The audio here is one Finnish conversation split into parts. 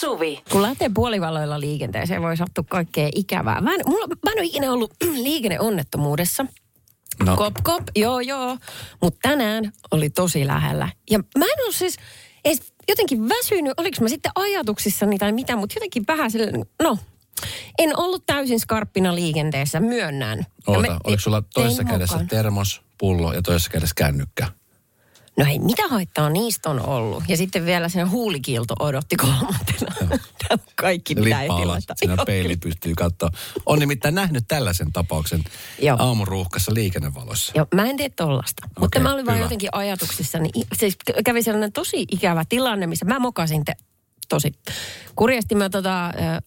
Suvi. Kun lähtee puolivaloilla liikenteeseen, voi sattua kaikkea ikävää. Mä en ole ikinä ollut liikenneonnettomuudessa. No. Kop, joo. Mutta tänään oli tosi lähellä. Ja mä en ole siis edes jotenkin väsynyt. Oliko mä sitten ajatuksissani tai mitä, mutta jotenkin vähän silleen, no... En ollut täysin skarppina liikenteessä, myönnään. Oliko sulla toisessa kädessä termospullo ja toisessa kädessä kännykkä? No ei, mitä haittaa niistä on ollut. Ja sitten vielä sen huulikiilto odotti kolmantena. Kaikki pitää etilata. Siinä peili pystyy katsoa. On nimittäin nähnyt tällaisen tapauksen aamuruuhkassa liikennevalossa. Joo, mä en tee tollasta. Okay, mutta mä olin vaan jotenkin ajatuksissani. Siis kävi sellainen tosi ikävä tilanne, missä mä mokasin tosi kurjasti mä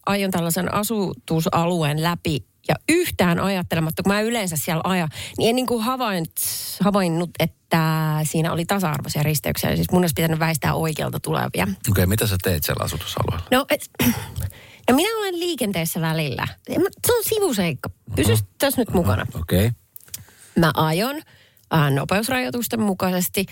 aion tällaisen asutusalueen läpi ja yhtään ajattelematta, kun mä yleensä siellä ajan, niin en niin kuin havainnut, että siinä oli tasa-arvoisia risteyksiä. Siis mun olisi pitänyt väistää oikealta tulevia. Okei, mitä sä teet siellä asutusalueella? No minä olen liikenteessä välillä. Se on sivuseikka. Pysy tässä nyt mukana. Okei. Mä ajon nopeusrajoitusten mukaisesti.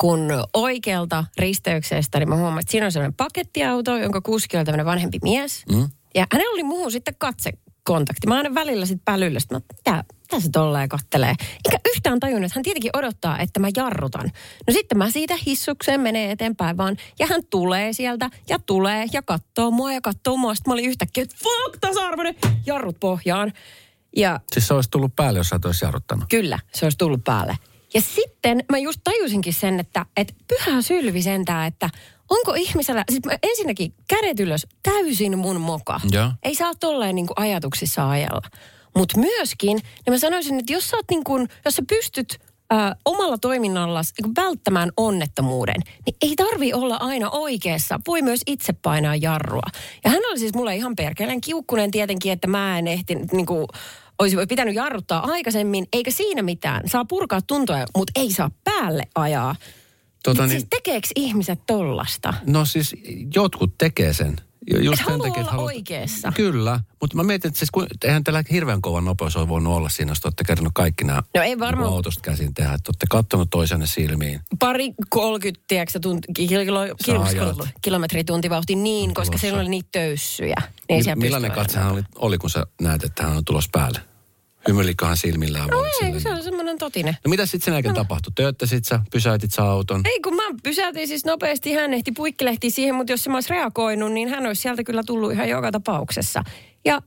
Kun oikealta risteyksestä, niin mä huomasin, että siinä on sellainen pakettiauto, jonka kuski oli tämmöinen vanhempi mies. Mm. Ja hänellä oli muuhun sitten katsekontakti. Mä aina välillä sitten pälyllä, että mitä se tolleen kattelee. Eikä yhtään tajunnut, että hän tietenkin odottaa, että mä jarrutan. No sitten mä siitä hissukseen menee eteenpäin vaan. Ja hän tulee sieltä ja tulee ja kattoo mua ja kattoo mua. Sitten mä olin yhtäkkiä, että fuck, tasa-arvoinen, jarrut pohjaan. Ja, siis se olisi tullut päälle, jos sä et olisi jarruttanut. Kyllä, se olisi tullut päälle. Ja sitten mä just tajusinkin sen, että pyhä sylvi sentään, että onko ihmisellä... Siis mä ensinnäkin kädet ylös, täysin mun moka. Ja. Ei saa tolleen niin kuin ajatuksissa ajalla. Mutta myöskin, niin mä sanoisin, että jos sä, niin kuin, jos sä pystyt omalla toiminnallasi niin välttämään onnettomuuden, niin ei tarvi olla aina oikeassa. Voi myös itse painaa jarrua. Ja hän oli siis mulle ihan perkeleen kiukkunen tietenkin, että mä en ehtinyt... Niin kuin, olisi pitänyt jarruttaa aikaisemmin, eikä siinä mitään. Saa purkaa tuntoja, mutta ei saa päälle ajaa. Siis tekeekö ihmiset tollasta? No siis jotkut tekee sen. Just sen takia, että haluaa oikeassa. Kyllä, mutta mä mietin, että siis eihän tällä hirveän kovan nopeus ole voinut olla siinä, jos te olette kertonut kaikki nämä autosta käsin tehdä. Te olette kattonut toisenne silmiin. 30 kilometriä tuntivauhti niin, koska siellä oli niitä töyssyjä. Millainen katsehan oli, kun sä näet, että hän on tulos päälle? Hymyilikohan silmillään? No ei, se on semmoinen totinen. No mitä sitten sen jälkeen tapahtui? Tööttäsit sä? Pysäytit sä auton? Ei kun mä pysäytin siis nopeasti, hän ehti puikkilehti siihen, mutta jos se mä olisi reagoinut, niin hän olisi sieltä kyllä tullut ihan joka tapauksessa. Ja...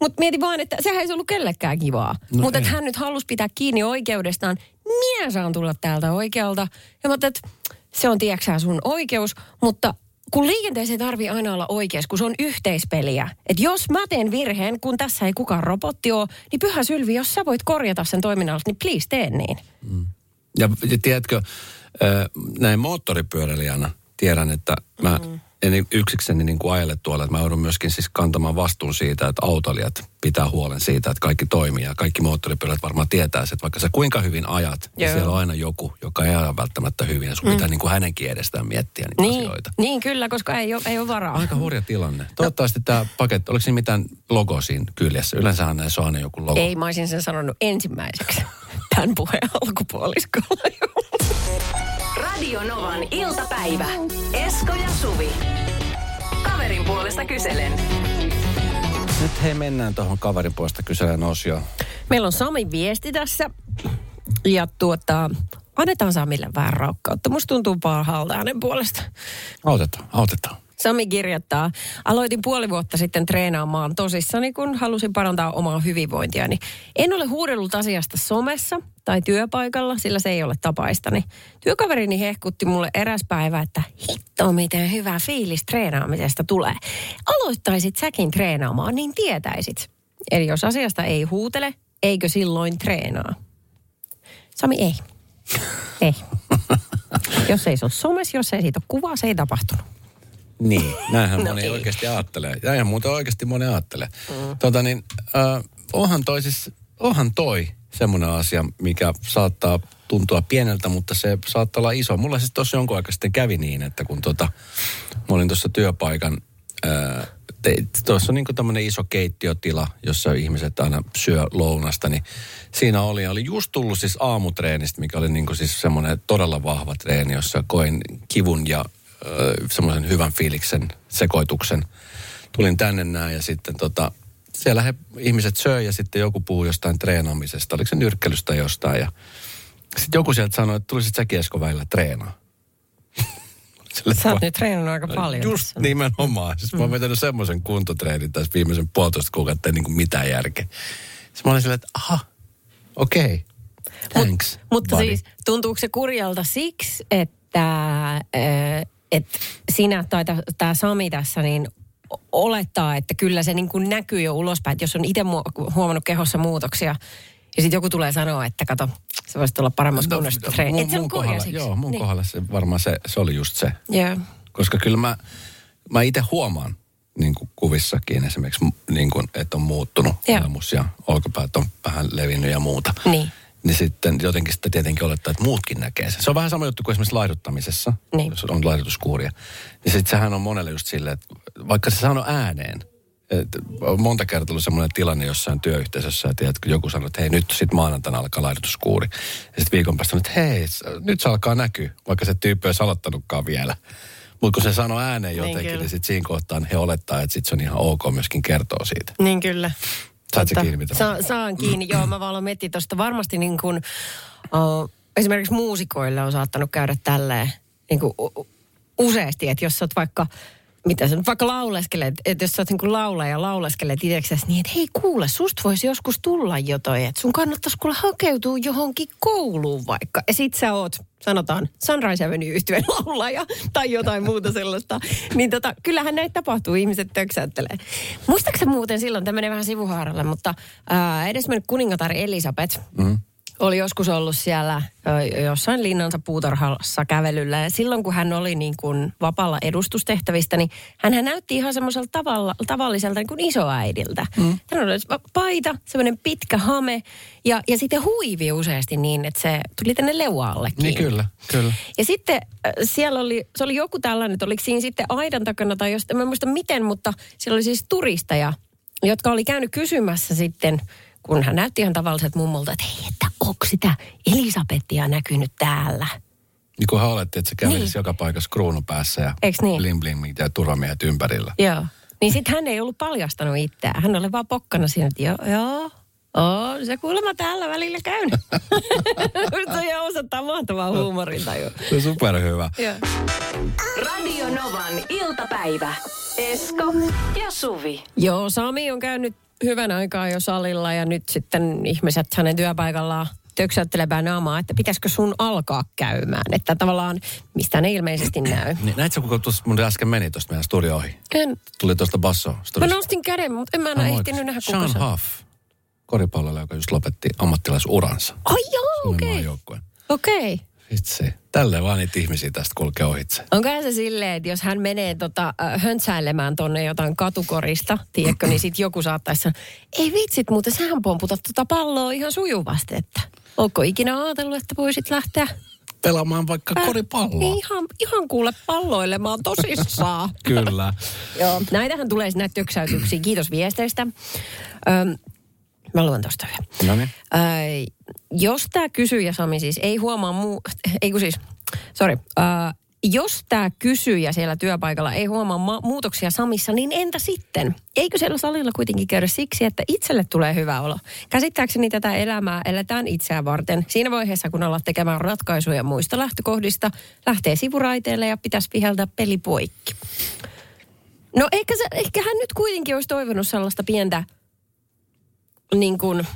Mutta mieti vaan, että sehän ei se ollut kellekään kivaa. No mutta hän nyt halusi pitää kiinni oikeudestaan. Minä saan tulla täältä oikealta. Ja mä ajattelin, että se on tieksää sun oikeus, mutta... Kun liikenteessä ei tarvitse aina olla oikeassa, kun se on yhteispeliä. Että jos mä teen virheen, kun tässä ei kukaan robotti ole, niin pyhä sylvi, jos sä voit korjata sen toiminnallasi, niin please tee niin. Mm. Ja tiedätkö, näin moottoripyöräilijänä tiedän, että mä en yksikseni niin kuin ajelle tuolla, että mä joudun myöskin siis kantamaan vastuun siitä, että autoilijat pitää huolen siitä, että kaikki toimii. Ja kaikki moottoripyöräilijät varmaan tietää, että vaikka sä kuinka hyvin ajat, niin siellä on aina joku, joka ei aja välttämättä hyvin. Ja sun pitää niin kuin hänenkin edestään miettiä niitä asioita. Niin kyllä, koska ei ole varaa. Aika hurja tilanne. Toivottavasti tämä paketti, oliko siinä mitään logo siinä kyljessä? Yleensähän näissä on aina joku logo. Ei, mä olisin sen sanonut ensimmäiseksi tämän puheen alkupuoliskolla. Radio Novan iltapäivä. Esko ja Suvi. Kaverin puolesta kyselen. Nyt hei, mennään tuohon kaverin puolesta kyselen osioon. Meillä on Sami viesti tässä. Ja annetaan Samille vähän raukkautta. Musta tuntuu pahalta hänen puolesta. Autetaan. Sami kirjoittaa, aloitin puoli vuotta sitten treenaamaan tosissani, kun halusin parantaa omaa hyvinvointiani. En ole huudellut asiasta somessa tai työpaikalla, sillä se ei ole tapaistani. Työkaverini hehkutti mulle eräs päivä, että hitto miten hyvä fiilis treenaamisesta tulee. Aloittaisit säkin treenaamaan, niin tietäisit. Eli jos asiasta ei huutele, eikö silloin treenaa? Sami, ei. Ei. Jos ei se ole somessa, jos ei siitä ole kuvaa, se ei tapahtunut. Niin, näinhän moni oikeasti ajattelee. Näinhän muuten oikeasti moni ajattelee. Mm. Onhan toi semmoinen asia, mikä saattaa tuntua pieneltä, mutta se saattaa olla iso. Mulla siis tossa jonkun aikaa sitten kävi niin, että kun mä olin tuossa työpaikan, tuossa on niin kuin tämmöinen iso keittiötila, jossa ihmiset aina syö lounasta, niin siinä oli just tullut siis aamutreenistä, mikä oli niin kuin siis semmoinen todella vahva treeni, jossa koin kivun ja semmoisen hyvän fiiliksen sekoituksen. Tulin tänne näin ja sitten siellä he ihmiset söi ja sitten joku puhui jostain treenaamisesta. Oliko se nyrkkelystä jostain ja sitten joku sieltä sanoi, että tulisit säkin Esko välillä treenaa. Sä oot nyt treenannut aika paljon. Just nimenomaan. Siis mä oon vetänyt semmoisen kuntotreenin tässä viimeisen puolitoista kuukautta, ei niin kuin mitään järkeä. Siis mä olin silleen, että aha, okei, thanks. Mutta siis tuntuuko se kurjalta siksi, että sinä tai tämä Sami tässä niin olettaa, että kyllä se niin kuin näkyy jo ulospäin. Että jos on itse huomannut kehossa muutoksia, ja sitten joku tulee sanoa, että kato, se voisi tulla paremmassa kunnossa treeniin. Et se on kohdalla, joo, mun niin. Kohdalla se varmaan se oli just se. Yeah. Koska kyllä mä itse huomaan niin kuin kuvissakin esimerkiksi, niin kuin, että on muuttunut. Yeah. Olemus ja olkapäät on vähän levinnyt ja muuta. Niin. Niin sitten jotenkin sitä tietenkin olettaa, että muutkin näkee sen. Se on vähän sama juttu kuin esimerkiksi laihduttamisessa, niin. Jos on laihdutuskuuria. Niin sitten sehän on monelle just silleen, että vaikka se sanoo ääneen, on monta kertaa ollut semmoinen tilanne jossain työyhteisössä, ja tiedätkö, joku sanoo, että hei, nyt sitten maanantaina alkaa laihdutuskuuri. Ja sitten viikon päästä sanoo, että hei, nyt se alkaa näkyä, vaikka se tyyppi ei aloittanutkaan vielä. Mutta kun se sanoo ääneen jotenkin, niin sitten siinä kohtaan he olettaa, että sitten se on ihan ok myöskin kertoo siitä. Niin kyllä. Saat se kiinni mitä? Saan kiinni, joo. Mä vaan mietin tuosta varmasti niin kuin, esimerkiksi muusikoille on saattanut käydä tälleen niin kuin useasti, että jos sä oot vaikka... Mitä sä nyt vaikka lauleskelet, että jos sä oot niin laulaa ja lauleskelet itseksesi niin, että hei kuule, susta voisi joskus tulla jotain, että sun kannattaisi kuule hakeutua johonkin kouluun vaikka. Ja sit sä oot, sanotaan, Sunrise Avenue-yhtyeen laulaja tai jotain muuta sellaista. Niin kyllähän näitä tapahtuu, ihmiset töksäyttelee. Muistaaksä muuten silloin, tämä menee vähän sivuhaaralle, mutta edesmennyt kuningatar Elisabeth oli joskus ollut siellä jossain linnansa puutarhassa kävelyllä. Ja silloin, kun hän oli niin kuin vapaalla edustustehtävistä, niin hän näytti ihan semmoiselta tavalliselta niin kuin isoäidiltä. Hän oli paita, semmoinen pitkä hame ja sitten huivi useasti niin, että se tuli tänne leuallekin. Niin kyllä. Ja sitten siellä se oli joku tällainen, että oliko siinä sitten aidan takana tai jostain, mä en muista miten, mutta siellä oli siis turisteja, jotka oli käynyt kysymässä sitten, kun hän näytti ihan tavalliset mummolta, että hei, että onko sitä Elisabethia näkynyt täällä? Niin kun hän oletti, että se kävelisi joka paikassa kruunu päässä ja bling-bling ja turvamiehet ympärillä. Joo. Niin sitten hän ei ollut paljastanut itseään. Hän oli vaan pokkana siinä, että joo, se kuulemma täällä välillä käynyt. Se on ihan osattaa mahtavaa huumorintaju. Se on superhyvä. Radio Novan iltapäivä. Esko ja Suvi. Joo, Sami on käynyt hyvän aikaa jo salilla ja nyt sitten ihmiset hänen työpaikallaan töksäyttelemään naamaa, että pitäisikö sun alkaa käymään. Että tavallaan mistään ei ilmeisesti näy. Näit sä, kun mun äsken meni tuosta meidän studio ohi? Tuli tuosta basso-studiosta. Mä nostin käden, mutta en mä enää ehtinyt nähdä kuka se. Sean Huff, koripallolla, joka just lopetti ammattilaisuransa. Ai joo, okei. Itse. Tälleen vaan niitä ihmisiä tästä kulkee ohitse. Onkohan se silleen, että jos hän menee höntsäilemään tonne jotain katukorista, tiedätkö, niin sit joku saattaisi sanoa, ei vitsit, muuten sähän pomputat palloa ihan sujuvasti, että ootko ikinä ajatellut, että voisit lähteä pelaamaan vaikka koripalloa. Ihan kuule palloilemaan tosissaan. Kyllä. Joo, näitähän tulee näitä töksäytyksiä. Kiitos viesteistä. Mä luen tosta vielä. No niin. Jos tämä kysyjä, Sami siis, ei huomaa jos tämä kysyjä siellä työpaikalla ei huomaa muutoksia Samissa, niin entä sitten? Eikö siellä salilla kuitenkin käydä siksi, että itselle tulee hyvä olo? Käsittääkseni tätä elämää eletään itseään varten. Siinä vaiheessa, kun alat tekemään ratkaisuja muista lähtökohdista, lähtee sivuraiteelle ja pitäisi viheltää peli poikki. No ehkä hän nyt kuitenkin olisi toivonut sellaista pientä, niin kuin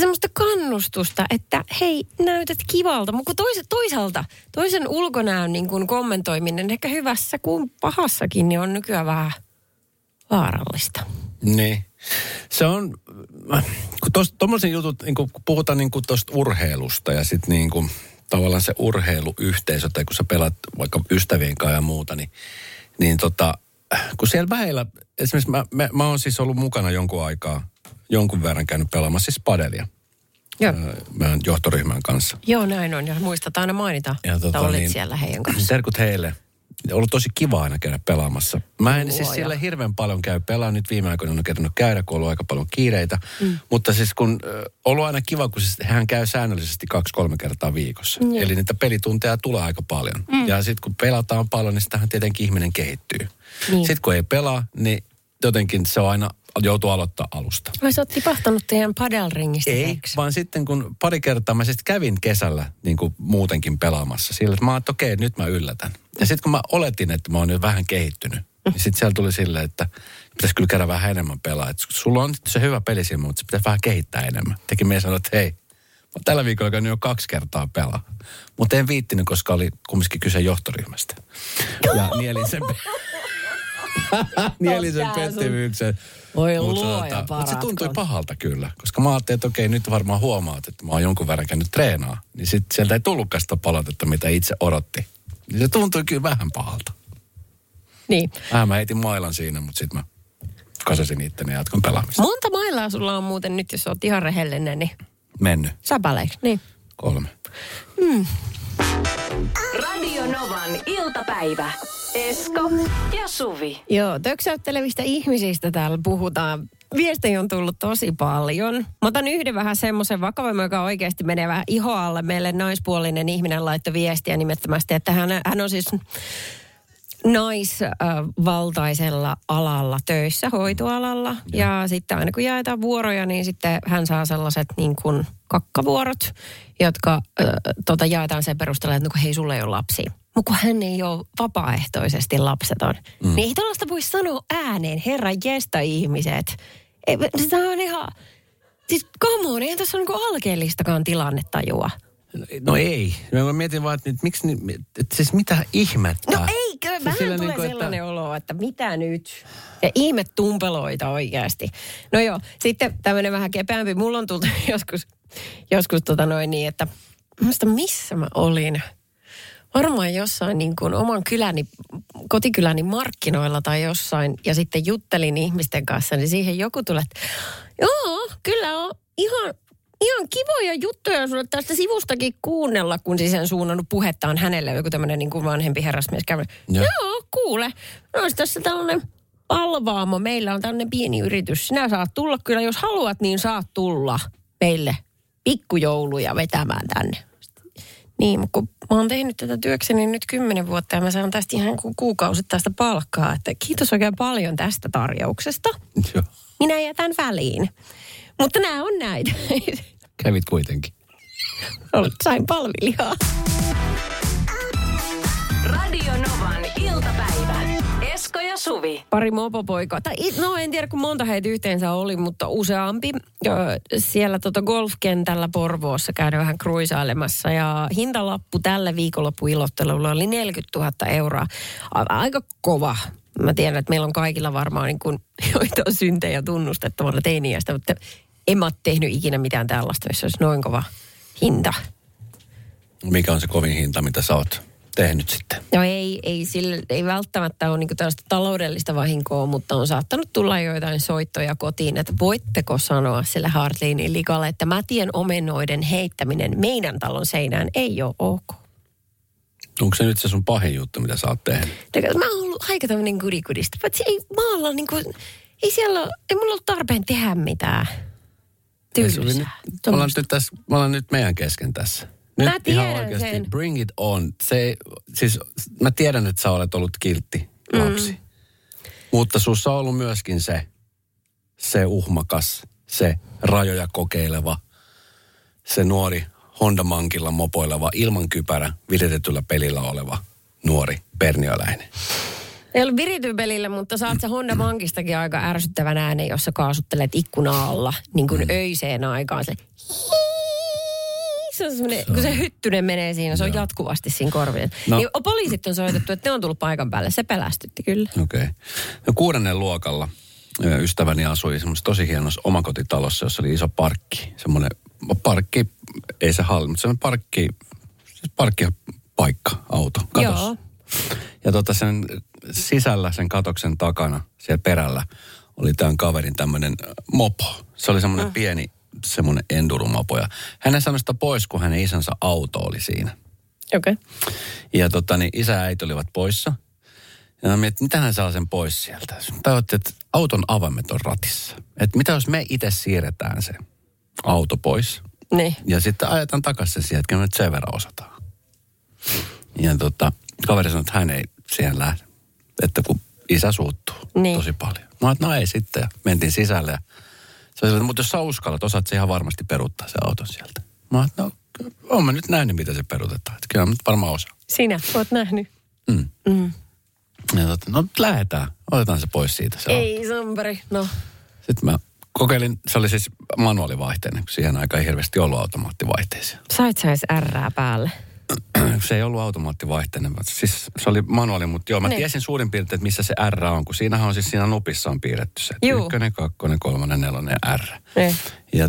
semmoista kannustusta, että hei, näytät kivalta. Mutta toisaalta, toisen ulkonäön niin kuin kommentoiminen ehkä hyvässä kuin pahassakin, niin on nykyään vähän vaarallista. Niin. Se on, kun tuommoisen jutut, niin kun puhutaan niin tuosta urheilusta ja sitten niin kuin tavallaan se urheiluyhteisö, tai kun sä pelaat vaikka ystävien kanssa ja muuta, niin kun siellä väillä, esimerkiksi mä oon siis ollut mukana jonkun aikaa, jonkun verran käynyt pelaamassa siis padelia. Joo. Meidän johtoryhmän kanssa. Joo, näin on. Ja muistat aina mainita, että olit siellä heidän kanssa. Terkut heille. ollut tosi kiva aina käydä pelaamassa. Mä en siis siellä hirveän paljon käy pelaa. Nyt viime aikoina on kertonut käydä, kun on ollut aika paljon kiireitä. Mm. Mutta siis kun ollut aina kiva, kun siis hän käy säännöllisesti 2-3 kertaa viikossa. Mm. Eli niitä pelitunteja tulee aika paljon. Mm. Ja sitten kun pelataan paljon, niin sitähän tietenkin ihminen kehittyy. Mm. Sitten kun ei pelaa, niin jotenkin se on aina... Joutuu aloittaa alusta. Vai sä oot tipahtanut teidän padelringistä? Ei, vaan sitten kun pari kertaa mä sitten kävin kesällä niin kuin muutenkin pelaamassa sillä, että mä oon, että okei, nyt mä yllätän. Ja sitten kun mä oletin, että mä oon jo vähän kehittynyt, niin sitten siellä tuli silleen, että pitäisi kyllä käydä vähän enemmän pelaa. Et sulla on se hyvä pelisilmä, mutta se pitäisi vähän kehittää enemmän. Tekin me sanoin, että hei, mä tällä viikolla käynyt jo 2 kertaa pelaa. Mutta en viittinyt, koska oli kumminkin kyse johtoryhmästä. Ja nielin sen... nielisen pettymyksen. Voi luoja paratko. Mutta se tuntui pahalta kyllä, koska mä ajattelin, että okei, nyt varmaan huomaat, että mä oon jonkun verran käynyt treenaa. Niin sitten sieltä ei tullutkaan sitä palautetta, mitä itse odotti. Niin se tuntui kyllä vähän pahalta. Niin. Mä heitin mailan siinä, mutta sitten mä kasasin itteni ja jatkan pelaamista. Monta mailaa sulla on muuten nyt, jos oot ihan rehellinen, niin... Mennyt. Säpäleiksi, niin. 3. Mm. Radio Novan iltapäivä. Esko ja Suvi. Joo, töksäyttelevistä ihmisistä täällä puhutaan. Viestejä on tullut tosi paljon. Mä otan yhden vähän semmoisen vakavamman, joka oikeasti menee vähän ihoalle. Meille naispuolinen ihminen laittoi viestiä nimettömästi, että hän on siis naisvaltaisella alalla töissä, hoitoalalla. Ja sitten aina kun jaetaan vuoroja, niin sitten hän saa sellaiset niin kuin kakkavuorot, jotka jaetaan sen perusteella, että hei, sulla ei ole lapsia. Mutta kun hän ei ole vapaaehtoisesti lapseton, niin ei tällaista voi sanoa ääneen, herran jestä ihmiset. Se on ihan, siis come on, eihän tässä ole niinku alkeellistakaan tilannetajua. No ei. Mä mietin vaan, että miksi, että siis mitä ihmettä? No eikö, vähän tulee niin kuin, sellainen että... olo, että mitä nyt? Ja ihmetumpeloita oikeasti. No joo, sitten tämmöinen vähän kepeämpi. Mulla on tullut joskus niin, että missä mä olin? Varmaan jossain niin kuin oman kotikyläni markkinoilla tai jossain, ja sitten juttelin ihmisten kanssa, niin siihen joku tuli, että joo, kyllä on ihan kivoja juttuja sulle tästä sivustakin kuunnella, kun siis hän suunnannut puhettaan hänelle, joku tämmöinen niin kuin vanhempi herrasmies kävi. Joo, kuule, olisi tässä tällainen palvaamo, meillä on tämmöinen pieni yritys, sinä saat tulla kyllä, jos haluat, niin saat tulla meille pikkujouluja vetämään tänne. Niin, mutta kun mä oon tehnyt tätä työkseni nyt 10 vuotta ja mä saan tästä ihan kuukausit tästä palkkaa, että kiitos oikein paljon tästä tarjouksesta. Joo. Minä jätän väliin. Mutta nämä on näitä. Kävit kuitenkin. Sain palvelijaa. Radio Novan iltapäivä. Esko ja Suvi. Pari mopopoikaa. En tiedä, kun monta heitä yhteensä oli, mutta useampi. Siellä golfkentällä Porvoossa käydään vähän kruisailemassa. Ja hintalappu tällä viikonloppuilottelulla oli 40 000 euroa. Aika kova. Mä tiedän, että meillä on kaikilla varmaan niin kuin joitain syntejä tunnustettavana teiniästä, mutta en mä ole tehnyt ikinä mitään tällaista, jos olisi noin kova hinta. Mikä on se kovin hinta, mitä sä oot tehnyt sitten? No ei välttämättä ole niinku tällaista taloudellista vahinkoa, mutta on saattanut tulla joitain soittoja kotiin, että voitteko sanoa sille Hartlinin likalle, että mätien omenoiden heittäminen meidän talon seinään ei ole ok. Onko se nyt se sun pahin juttu, mitä sä oot tehnyt? Mä oon ollut aika tämmöinen kudikudista, mutta ei maalla niinku, ei mulla ollut tarpeen tehdä mitään. Tylsää. Ollaan nyt meidän kesken tässä. Nyt mä tiedän ihan oikeasti, sen. Bring it on. Mä tiedän, että sä olet ollut kiltti lapsi. Mm. Mutta sussa on ollut myöskin se uhmakas, se rajoja kokeileva, se nuori Honda-mankilla mopoileva, ilman kypärä, viritetyllä pelillä oleva nuori perniöläinen. Ei ole virityn pelillä, mutta saat sä Honda-mankistakin aika ärsyttävän äänen, jossa kaasuttelet ikkunaa alla, niin kuin öiseen aikaan. Kun se hyttynen menee siinä, se on jatkuvasti siinä korvien. No. Niin poliisit on soitettu, että ne on tullut paikan päälle. Se pelästytti kyllä. Okei. Okay. No 6. luokalla ystäväni asui semmoisessa tosi hienossa omakotitalossa, jossa oli iso parkki. Semmoinen parkki, ei se halli, mutta semmoinen parkki, siis parkkipaikka, auto, katos. Joo. Ja sen sisällä, sen katoksen takana, siellä perällä, oli tämän kaverin tämmöinen mopo. Se oli semmoinen pieni... semmoinen enduromopo. Hän ei saanut sitä pois, kun hänen isänsä auto oli siinä. Okei. Okay. Ja isä ja äiti olivat poissa. Ja mä mietin, että mitähän saa sen pois sieltä. Tai otti, että auton avaimet on ratissa. Että mitä jos me itse siirretään se auto pois. Niin. Ja sitten ajetaan takaisin siihen, että me nyt sen verran osataan. Ja kaveri sanoi, että hän ei siihen lähde. Että kun isä suuttuu niin tosi paljon. Mä oon, no ei sitten. Ja mentiin sisälle ja se oli, mutta jos sä uskallat, osaat se ihan varmasti peruuttaa se auton sieltä. Mä oon, no oon mä nyt nähnyt, mitä se peruutetaan. Että kyllä mä nyt varmaan osaan. Sinä oot nähnyt. Mm. Mm. Ja no lähdetään. Otetaan se pois siitä. Se ei, samperi, no. Sitten mä kokeilin, se oli siis manuaalivaihteinen, kun siihen aikaan ei hirveästi ollut automaattivaihteisia. Sait sä edes R:ää päälle? Se ei ollut automaattivaihteinen, siis se oli manuaali, mutta joo, mä tiesin suurin piirtein, että missä se R on, kun siinähän on siis siinä nupissa on piirretty se. Juu. 1, 2, 3, 4 R. Ne. Ja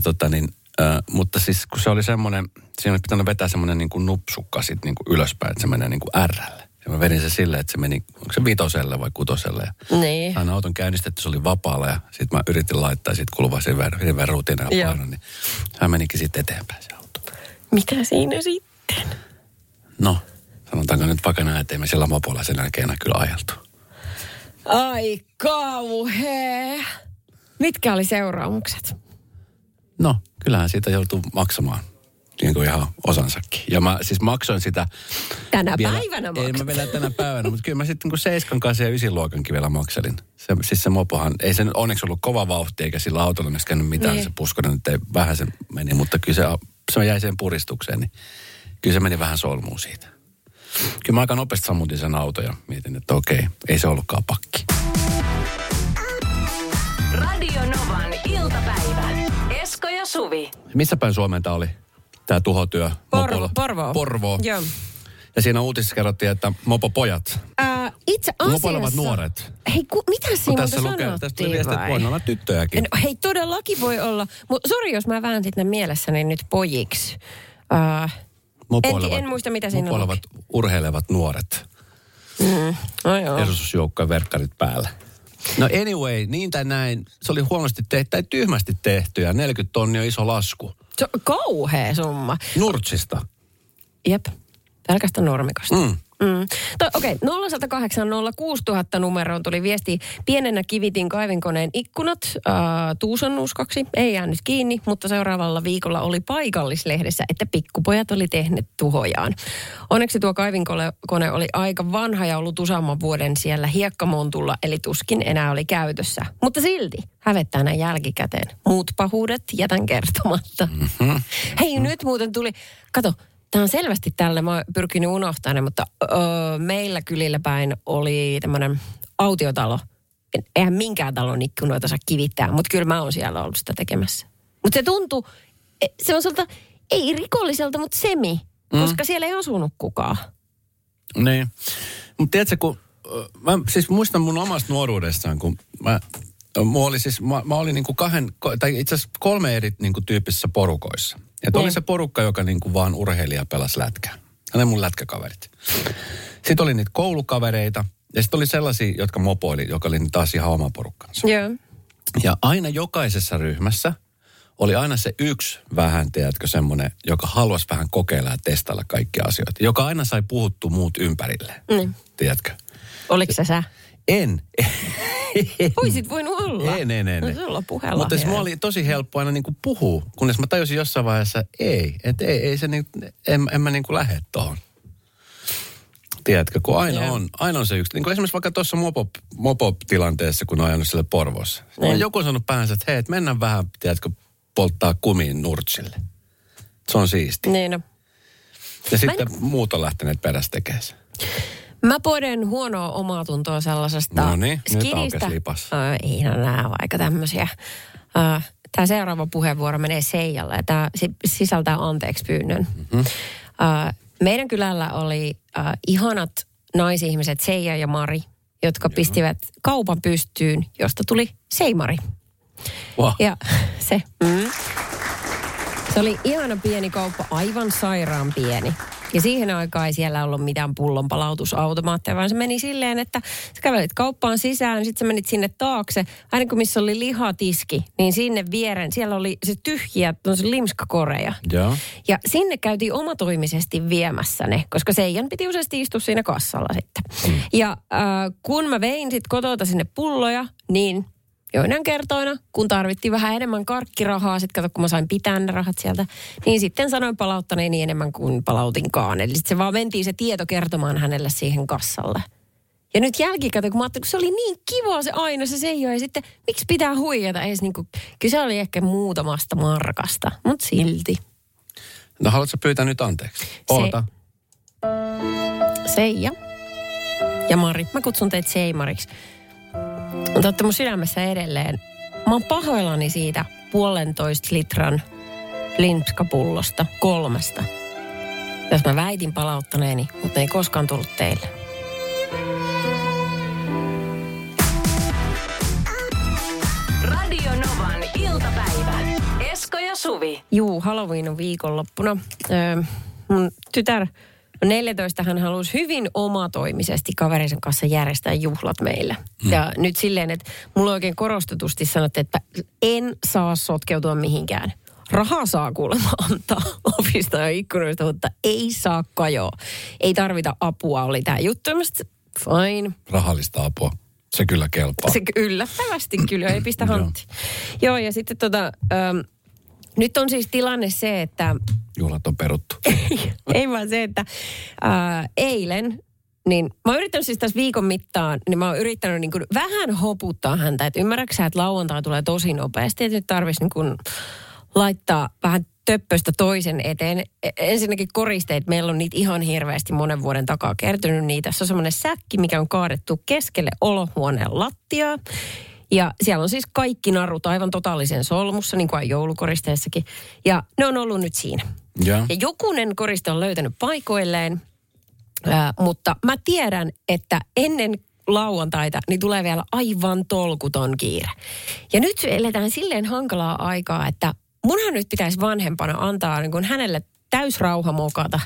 mutta siis kun se oli semmoinen, siinä oli pitänyt vetää semmoinen niin kuin nupsukka sit niin kuin ylöspäin, että se menee niin kuin R:lle. Ja mä vedin se silleen, että se meni, onko se 5:lle vai 6:lle. Niin. Aina auton käynnistetty, se oli vapaalla ja sit mä yritin laittaa sit kuluvaa sen verran ruutinaa painoon, niin hän menikin sitten eteenpäin se auto. Mitä siinä sitten? No, sanotaanko nyt vaikka näin, ettei me siellä mopolla sen jälkeen enää kyllä ajeltu. Ai kauhea! Mitkä oli seuraamukset? No, kyllähän siitä joutuu maksamaan. Niin kuin ihan osansakin. Ja mä siis maksoin sitä... Tänä vielä, päivänä maksoin. Ei mä vielä tänä päivänä, mutta kyllä mä sitten kun 7, 8 ja 9 luokankin vielä makselin. Siis se mopohan, ei se onneksi ollut kova vauhti, eikä sillä autolla olisi käynyt mitään. Niin. Se puskonen nyt ei vähän sen meni, mutta kyllä se jäi sen puristukseen, niin kyllä se meni vähän solmuun siitä. Kyllä mä aika nopeasti sammutin sen auton ja mietin, että okei, ei se ollutkaan pakki. Radio Novan iltapäivä. Esko ja Suvi. Missä päin Suomeen tää oli? Tämä tuhotyö. Porvoo. Joo. Ja siinä uutisissa kerrottiin, että mopopojat. Itse asiassa. Mopoilevat nuoret. Hei, mitä siinä on sanottiin? Tässä tuli viesti, että voi olla tyttöjäkin. No, hei, todellakin voi olla. Sori, jos mä vääntin ne mielessäni nyt pojiksi. En muista, mitä siinä on. Mopoilevat urheilevat nuoret. No joo. Ersusjoukkojen verkkarit päällä. No anyway, niin tai näin. Se oli huonosti tehty, tai tyhmästi tehty. Ja 40 000 on iso lasku. Se on kauhea summa. Nurtsista. Jep. Pelkästä normikosta. Okei, 0806000 numeroon tuli viesti. Pienenä kivitin kaivinkoneen ikkunat Tuuson uskoksi. Ei jäänyt kiinni, mutta seuraavalla viikolla oli paikallislehdessä, että pikkupojat oli tehneet tuhojaan. Onneksi tuo kaivinkone oli aika vanha ja ollut useamman vuoden siellä hiekkamontulla, eli tuskin enää oli käytössä. Mutta silti hävettää näin jälkikäteen. Muut pahuudet jätän kertomatta. Hei, nyt muuten tuli, kato. Tämä on selvästi tällä, mä oon pyrkinyt unohtamaan, mutta meillä kylillä päin oli tämmöinen autiotalo. Eihän minkään talon ikkunoita saa kivittää, mutta kyllä mä oon siellä ollut sitä tekemässä. Mutta se tuntui, se on sieltä, ei rikolliselta, mutta semi, koska siellä ei asunut kukaan. Niin, mutta tiedätkö, kun mä siis muistan mun omasta nuoruudestaan, kun mä olin niinku 3 eri niinku tyyppisessä porukoissa. Että oli se porukka, joka niinku vaan urheilija pelasi lätkää. Ja ne mun lätkäkaverit. Sitten oli niitä koulukavereita. Ja sitten oli sellaisia, jotka mopoili, joka oli taas ihan oma porukkansa. Yeah. Ja aina jokaisessa ryhmässä oli aina se yksi vähän, tiedätkö, semmoinen, joka halusi vähän kokeilla ja testailla kaikkia asioita. Joka aina sai puhuttua muut ympärille. Tiedätkö? Oliko se sä? En. Voisit voinut olla. En. No sulla on puheella. Mutta se oli tosi helppo aina niinku puhua, kunnes mä tajusin jossain vaiheessa, en mä niinku lähde tohon. Tiedätkö, kun aina on se yksi. Niin kuin esimerkiksi vaikka tuossa mopop-tilanteessa, kun on ajanut sille Porvoossa. Niin. Joku on sanonut päänsä, että hei, mennään vähän, tiedätkö, polttaa kumiin Nurtsille. Se on siistiä. Niin no. Ja sitten muut on lähteneet perässä tekemään sen. Mä poden huonoa omaa tuntoa sellaisesta skidistä. Ei nää vaikka tämmöisiä. Tää seuraava puheenvuoro menee Seijalle. Tää sisältää anteeksi pyynnön. Meidän kylällä oli ihanat naisihmiset Seija ja Mari, jotka pistivät kaupan pystyyn, josta tuli Seimari. Wow. Ja se... Se oli ihana pieni kauppa, aivan sairaan pieni. Ja siihen aikaan ei siellä ollut mitään pullonpalautusautomaatteja, vaan se meni silleen, että sä kävelit kauppaan sisään, sitten sä menit sinne taakse. Aina kun missä oli lihatiski, niin sinne vieren, siellä oli se tyhjiä, se limskakoreja. Joo. Ja sinne käytiin omatoimisesti viemässä ne, koska Seijan piti useasti istua siinä kassalla sitten. Mm. Ja kun mä vein sitten kotota sinne pulloja, niin joinain kertoina, kun tarvittiin vähän enemmän karkkirahaa, sitten kato, kun mä sain pitää ne rahat sieltä, niin sitten sanoin palauttaneeni enemmän kuin palautinkaan. Eli sitten se vaan mentiin se tieto kertomaan hänelle siihen kassalle. Ja nyt jälkikäteen, kun mä ajattelin, kun se oli niin kiva se aina, se Seijo, ja sitten miksi pitää huijata? Ees niinku, kyllä se oli ehkä muutamasta markasta, mutta silti. No haluatko pyytää nyt anteeksi? Oota. Seija ja Mari, mä kutsun teitä Seimariksi. Te olette mun sydämessä edelleen. Mä oon pahoillani siitä 1,5 litran limskapullosta, 3. Jos mä väitin palauttaneeni, mutta ei koskaan tullut teille. Radio Novan iltapäivä. Esko ja Suvi. Juu, Halloween on viikonloppuna. Mun tytär 14 hän halusi hyvin omatoimisesti kaverisen kanssa järjestää juhlat meillä. Mm. Ja nyt silleen, että mulla oikein korostetusti sanottiin, että en saa sotkeutua mihinkään. Rahaa saa kuulemma antaa ovista ja ikkunoista, mutta ei saa kajoa. Ei tarvita apua, oli tämä juttu. Fine. Rahallista apua. Se kyllä kelpaa. Se yllättävästi kyllä, ei pistä hantti. Joo, ja sitten nyt on siis tilanne se, että juhlat on peruttu. Ei vaan se, että eilen, niin mä oon yrittänyt siis tässä viikon mittaan, niin mä oon yrittänyt niin kuin vähän hoputtaa häntä, että ymmärrätkö sä, että lauantai tulee tosi nopeasti, että nyt tarvitsisi niin kuin laittaa vähän töppöstä toisen eteen. Ensinnäkin koristeet, meillä on niitä ihan hirveästi monen vuoden takaa kertynyt niitä. Se on semmoinen säkki, mikä on kaadettu keskelle olohuoneen lattiaa. Ja siellä on siis kaikki narut aivan totaalisen solmussa, niin kuin joulukoristeessakin. Ja ne on ollut nyt siinä. Ja jokunen koriste on löytänyt paikoilleen, mutta mä tiedän, että ennen lauantaita niin tulee vielä aivan tolkuton kiire. Ja nyt eletään silleen hankalaa aikaa, että munhan nyt pitäisi vanhempana antaa niin kuin hänelle täysrauha mokata.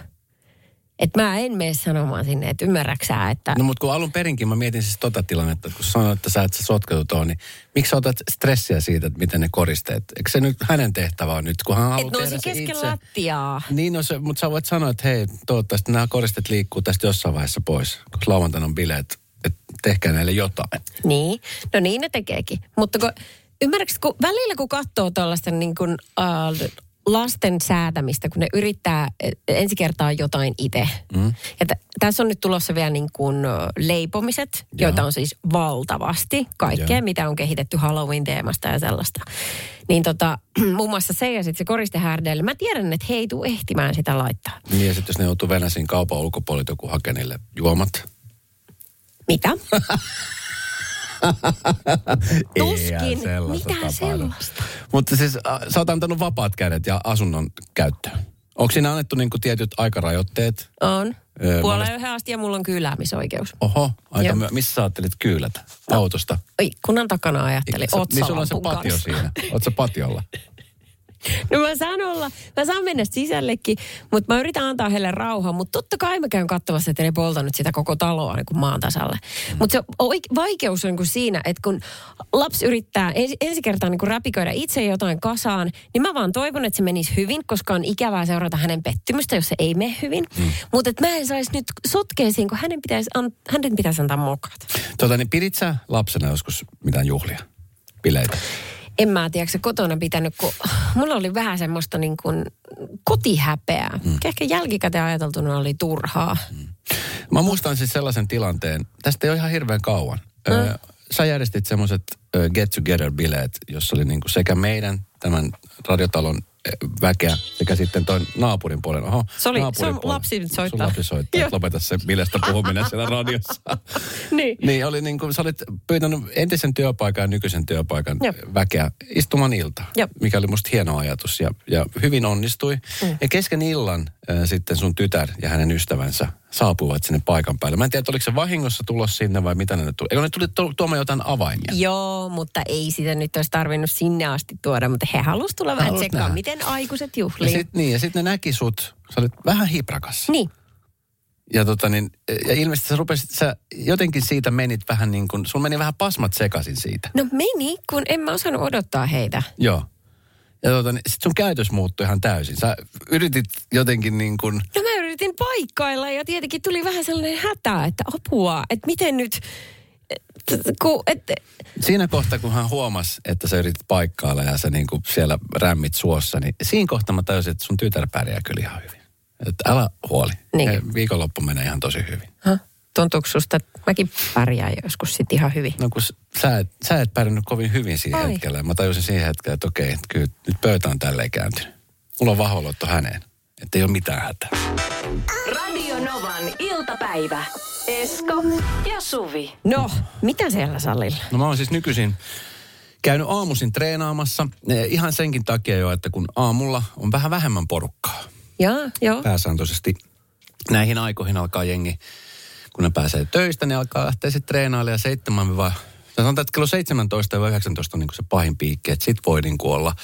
Että mä en mene sanomaan sinne, että ymmärräksä, että no mutta kun alun perinkin mä mietin siis tota tilannetta, että kun sanoit, että sä et sä sotkeutu tuohon, niin miksi sä otat stressiä siitä, että miten ne koristeet? Eikö se nyt hänen tehtävä on nyt, kun hän haluaa tehdä se itse? Että keskellä lattiaa. Niin, no se, mutta sä voit sanoa, että hei, toivottavasti nämä koristeet liikkuu tästä jossain vaiheessa pois, kun lauantaina on bileet, että tehkää näille jotain. Niin, no niin ne tekeekin. Mutta kun ymmärrätkö, kun välillä kun katsoo tuollaista niin kuin lasten säätämistä, kun ne yrittää ensi kertaa jotain itse. Mm. Tässä on nyt tulossa vielä niin kuin leipomiset, joita on siis valtavasti. Kaikkea, mitä on kehitetty Halloween-teemasta ja sellaista. Niin muun muassa se ja sitten se koristehärdelle. Mä tiedän, että he ei tule ehtimään sitä laittaa. Niin ja sitten jos ne joutuu Venäsin kaupan ulkopuolelta, joku hakee niille juomat. Mitä? Tuskin. Mitä sellaista? Mutta siis sä oot antanut vapaat kädet ja asunnon käyttöön. Onko siinä annettu niinku tietyt aikarajoitteet? On. Puoleen asti ja mulla on kyyläämisoikeus. Oho, aika missä ajattelit kyylätä? No. Autosta? Ikkunan takana ajattelin. Niin sulla on se patio siinä. Oot sä patiolla? No mä saan mennä sisällekin, mutta mä yritän antaa heille rauhaa, mutta totta kai mä käyn katsomassa, että ne polta nyt sitä koko taloa niin kuin maan tasalle. Mutta se vaikeus on niin kuin siinä, että kun lapsi yrittää ensi kertaa niin kuin räpiköidä itse jotain kasaan, niin mä vaan toivon, että se menisi hyvin, koska on ikävää seurata hänen pettymystä, jos se ei mene hyvin. Mm. Mutta mä en saisi nyt sotkeisiin, kun hänen pitäisi antaa mokat. Niin pidit sä lapsena joskus mitään juhlia, bileitä? En mä tiedä, se kotona pitänyt, kun mulla oli vähän semmoista niin kuin kotihäpeää. Mm. Ehkä jälkikäteen ajateltuna oli turhaa. Mm. Mä muistan siis sellaisen tilanteen, tästä ei ole ihan hirveän kauan. Mm. Sä järjestit semmoiset Get Together-bileet, jossa oli niin kuin sekä meidän, tämän radiotalon väkeä, sekä sitten toi naapurin puolen. Oho, se on lapsi nyt soittaa. Sun lapsi soittaa, että lopeta se bileestä puhuminen siellä radiossa. Niin oli niin kuin, sä olit pyytänyt entisen työpaikan ja nykyisen työpaikan väkeä istumaan iltaan, mikä oli musta hieno ajatus ja hyvin onnistui. Mm. Ja kesken illan sitten sun tytär ja hänen ystävänsä saapuivat sinne paikan päälle. Mä en tiedä, oliko se vahingossa tulos sinne vai mitä ne tuli. Eikö ne tuli tuomaan jotain avaimia? Joo, mutta ei sitä nyt olisi tarvinnut sinne asti tuoda, mutta he halusivat tulla vähän tsekkaan, miten miten aikuiset juhlii. Ja sit ne näki sut, sä olit vähän hiprakas. Niin. Ja, ja ilmeisesti sä jotenkin siitä menit vähän niin kuin, sun meni vähän pasmat sekaisin siitä. No meni, kun en mä osannut odottaa heitä. Joo. Ja sit sun käytös muuttui ihan täysin. Sä yritit jotenkin niin kuin... No mä yritin paikkailla ja tietenkin tuli vähän sellainen hätä, että apua, että miten nyt... Siinä kohtaa, kun hän huomasi, että sä yritit paikkailla ja sä niin kuin siellä rämmit suossa, niin siinä kohtaa mä täysin, että sun tytär pärjää kyllä ihan hyvin. Että älä huoli. Niin. Viikonloppu menee ihan tosi hyvin. Tuntuuko susta, että mäkin pärjään joskus sit ihan hyvin? No kun sä et pärjännyt kovin hyvin siinä hetkellä. Mä tajusin siinä hetkellä, että okei, että kyllä nyt pöytä on tälleen kääntynyt. Mulla on vahva luotto häneen. Että ei ole mitään hätää. Radio Novan iltapäivä. Esko ja Suvi. No, mitä siellä salilla? No mä oon siis nykyisin käynyt aamuisin treenaamassa. Ihan senkin takia jo, että kun aamulla on vähän vähemmän porukkaa. Joo. Pääsääntöisesti näihin aikoihin alkaa jengi, kun ne pääsee töistä, ne alkaa lähteä sitten treenailla ja 7-19 on niin kuin se pahin piikki, että sit voi niin kuin olla,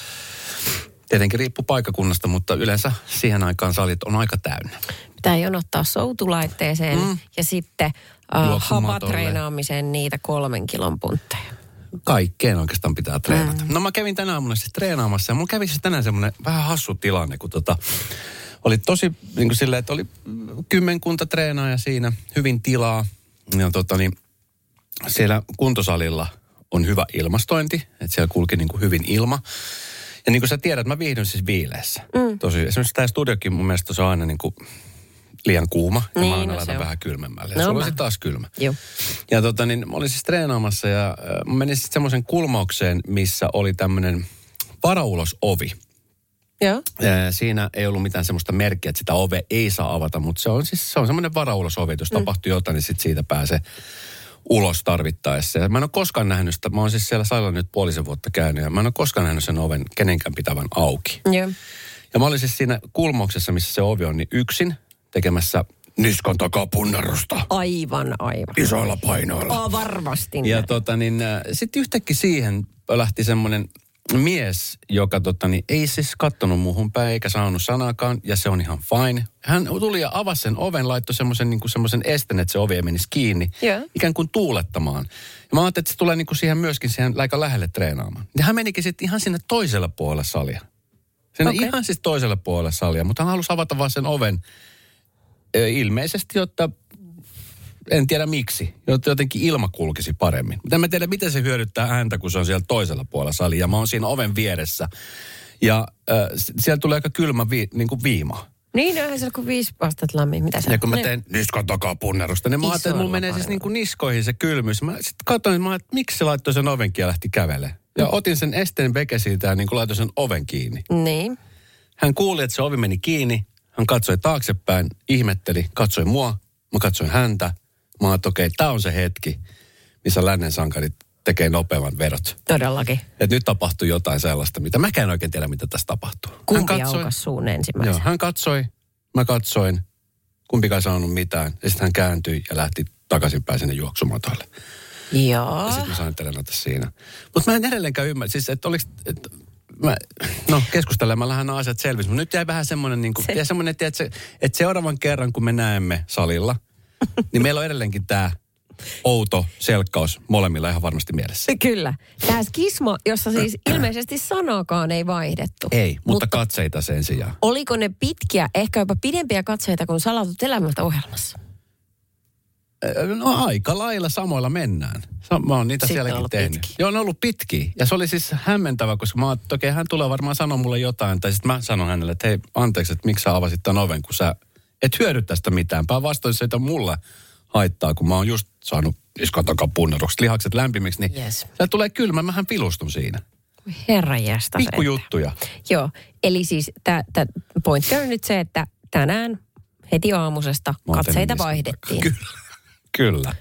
tietenkin riippuu paikkakunnasta, mutta yleensä siihen aikaan salit on aika täynnä. Pitää jonottaa soutulaitteeseen ja sitten havatreenaamiseen niitä 3 kilon puntteja. Kaikkeen oikeastaan pitää treenata. No mä kävin tänä aamuna siis treenaamassa ja mulla kävi siis tänään semmoinen vähän hassu tilanne, kun oli tosi niin kuin silleen, että oli 10 treenaaja siinä, hyvin tilaa. Ja siellä kuntosalilla on hyvä ilmastointi, että siellä kulki niin kuin hyvin ilma. Ja niin kuin sä tiedät, mä viihdyn siis viileessä. Tosi, esimerkiksi tämä studiokin mun mielestä se on aina niin kuin liian kuuma. Ja niin, mä aina laitan vähän kylmemmälle. Ja sulla on sitten taas kylmä. Joo. Ja mä olin siis treenaamassa ja mä menin sitten semmoisen kulmaukseen, missä oli tämmöinen varaulosovi. Joo. Siinä ei ollut mitään semmoista merkkiä, että sitä ovea ei saa avata, mutta se on siis se on semmoinen varaulosovi. Jos tapahtuu jotain, niin sit siitä pääsee ulos tarvittaessa. Ja mä en ole koskaan nähnyt sitä. Mä oon siis siellä salilla nyt puolisen vuotta käynyt ja mä en ole koskaan nähnyt sen oven kenenkään pitävän auki. Joo. Ja mä olin siis siinä kulmauksessa, missä se ovi on, niin yksin tekemässä niskan takaa punnarusta. Aivan. Isoilla painoilla. Varmasti. Ja sitten yhtäkkiä siihen lähti semmoinen mies, joka ei siis kattonut muuhun päin eikä saanut sanaakaan, ja se on ihan fine. Hän tuli ja avasi sen oven, laittoi semmoisen niin esten, että se ovi ei menisi kiinni, ikään kuin tuulettamaan. Ja mä ajattelin, että se tulee niin kuin siihen myöskin siihen aika lähelle treenaamaan. Ja hän menikin sitten ihan sinne toisella puolella salia. Siinä ihan siis toisella puolella salia, mutta hän halusi avata vaan sen oven ilmeisesti, jotta en tiedä miksi, jotta jotenkin ilma kulkisi paremmin. Mutta en mä tiedä, miten se hyödyttää häntä, kun se on siellä toisella puolella salia ja mä oon siinä oven vieressä. Ja siellä tulee aika kylmä viima. Niin, onhan siellä kuin 5 astetta lämmin. Mitä sä? Ja kun mä teen niskan takaa punnerusta, niin mä ajattelin, että mulla menee siis niin kuin niskoihin se kylmyys. Mä sitten katsoin, että miksi se laittoi sen ovenkin ja lähti kävelemään. Ja otin sen esteen veke siitä ja niin kuin laitoin sen oven kiinni. Niin. Hän kuuli, että se ovi meni kiinni. Hän katsoi taaksepäin, ihmetteli, katsoi mua, mä katsoin häntä. Mä ajattelin, että okei, tää on se hetki, missä lännen sankarit tekee nopeamman verot. Todellakin. Että nyt tapahtuu jotain sellaista, mitä mä en oikein tiedä, mitä tässä tapahtuu. Kumpi aukas suun ensimmäisenä? Joo, hän katsoi, mä katsoin, kumpikaan sanonut mitään. Ja sitten hän kääntyi ja lähti takaisinpäin sinne juoksumatoille. Joo. Ja sitten mä sain telenata siinä. Mutta mä en edelleenkään ymmärrä, siis että oliko... keskustelemällähän nämä asiat selvisi, mutta nyt jäi vähän semmoinen, niin kuin, että seuraavan kerran, kun me näemme salilla, niin meillä on edelleenkin tämä outo selkkaus molemmilla ihan varmasti mielessä. Kyllä. Tämä skisma, jossa siis ilmeisesti sanaakaan ei vaihdettu. Ei, mutta katseita sen sijaan. Oliko ne pitkiä, ehkä jopa pidempiä katseita kuin Salatut elämältä -ohjelmassa? No aika lailla samoilla mennään. Mä oon niitä sitten sielläkin tehnyt. Pitki. Joo, ne on ollut pitkiä. Ja se oli siis hämmentävä, koska mä ajattelin, okei, hän tulee varmaan sanoa mulle jotain. Tai sitten mä sanon hänelle, että hei, anteeksi, että miksi sä avasit tämän oven, kun sä et hyödy tästä mitään. Päinvastoin se, että mulla haittaa, kun mä oon just saanut iskan takaa punnerukset, lihakset lämpimiksi. Niin se tulee kylmä, mähän pilustun siinä. Herranjestas. Pikku juttuja. Joo, eli siis tää pointti on nyt se, että tänään heti aamusesta katseita vaihdettiin. Kyllä. Kyllä.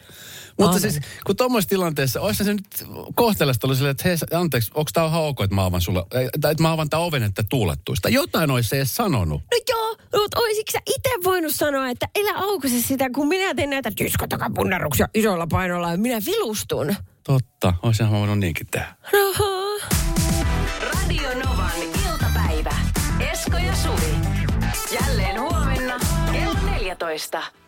Mutta siis, kun tuommoisessa tilanteessa, olisi se nyt kohtelasta ollut silleen, että hei, anteeksi, onko tämä ihan ok, että mä avaan sulle, tai että mä avaan tämän oven, että tuulettuisi. Tai jotain olisi edes sanonut. No joo, mutta olisitko sä itse voinut sanoa, että elä aukase sitä, kun minä teen näitä tyskotakaan punnaruksia isolla painolla, ja minä vilustun. Totta, olisinhan mä voinut niinkin tehdä. Radio Novan iltapäivä. Jälleen huomenna kello 14.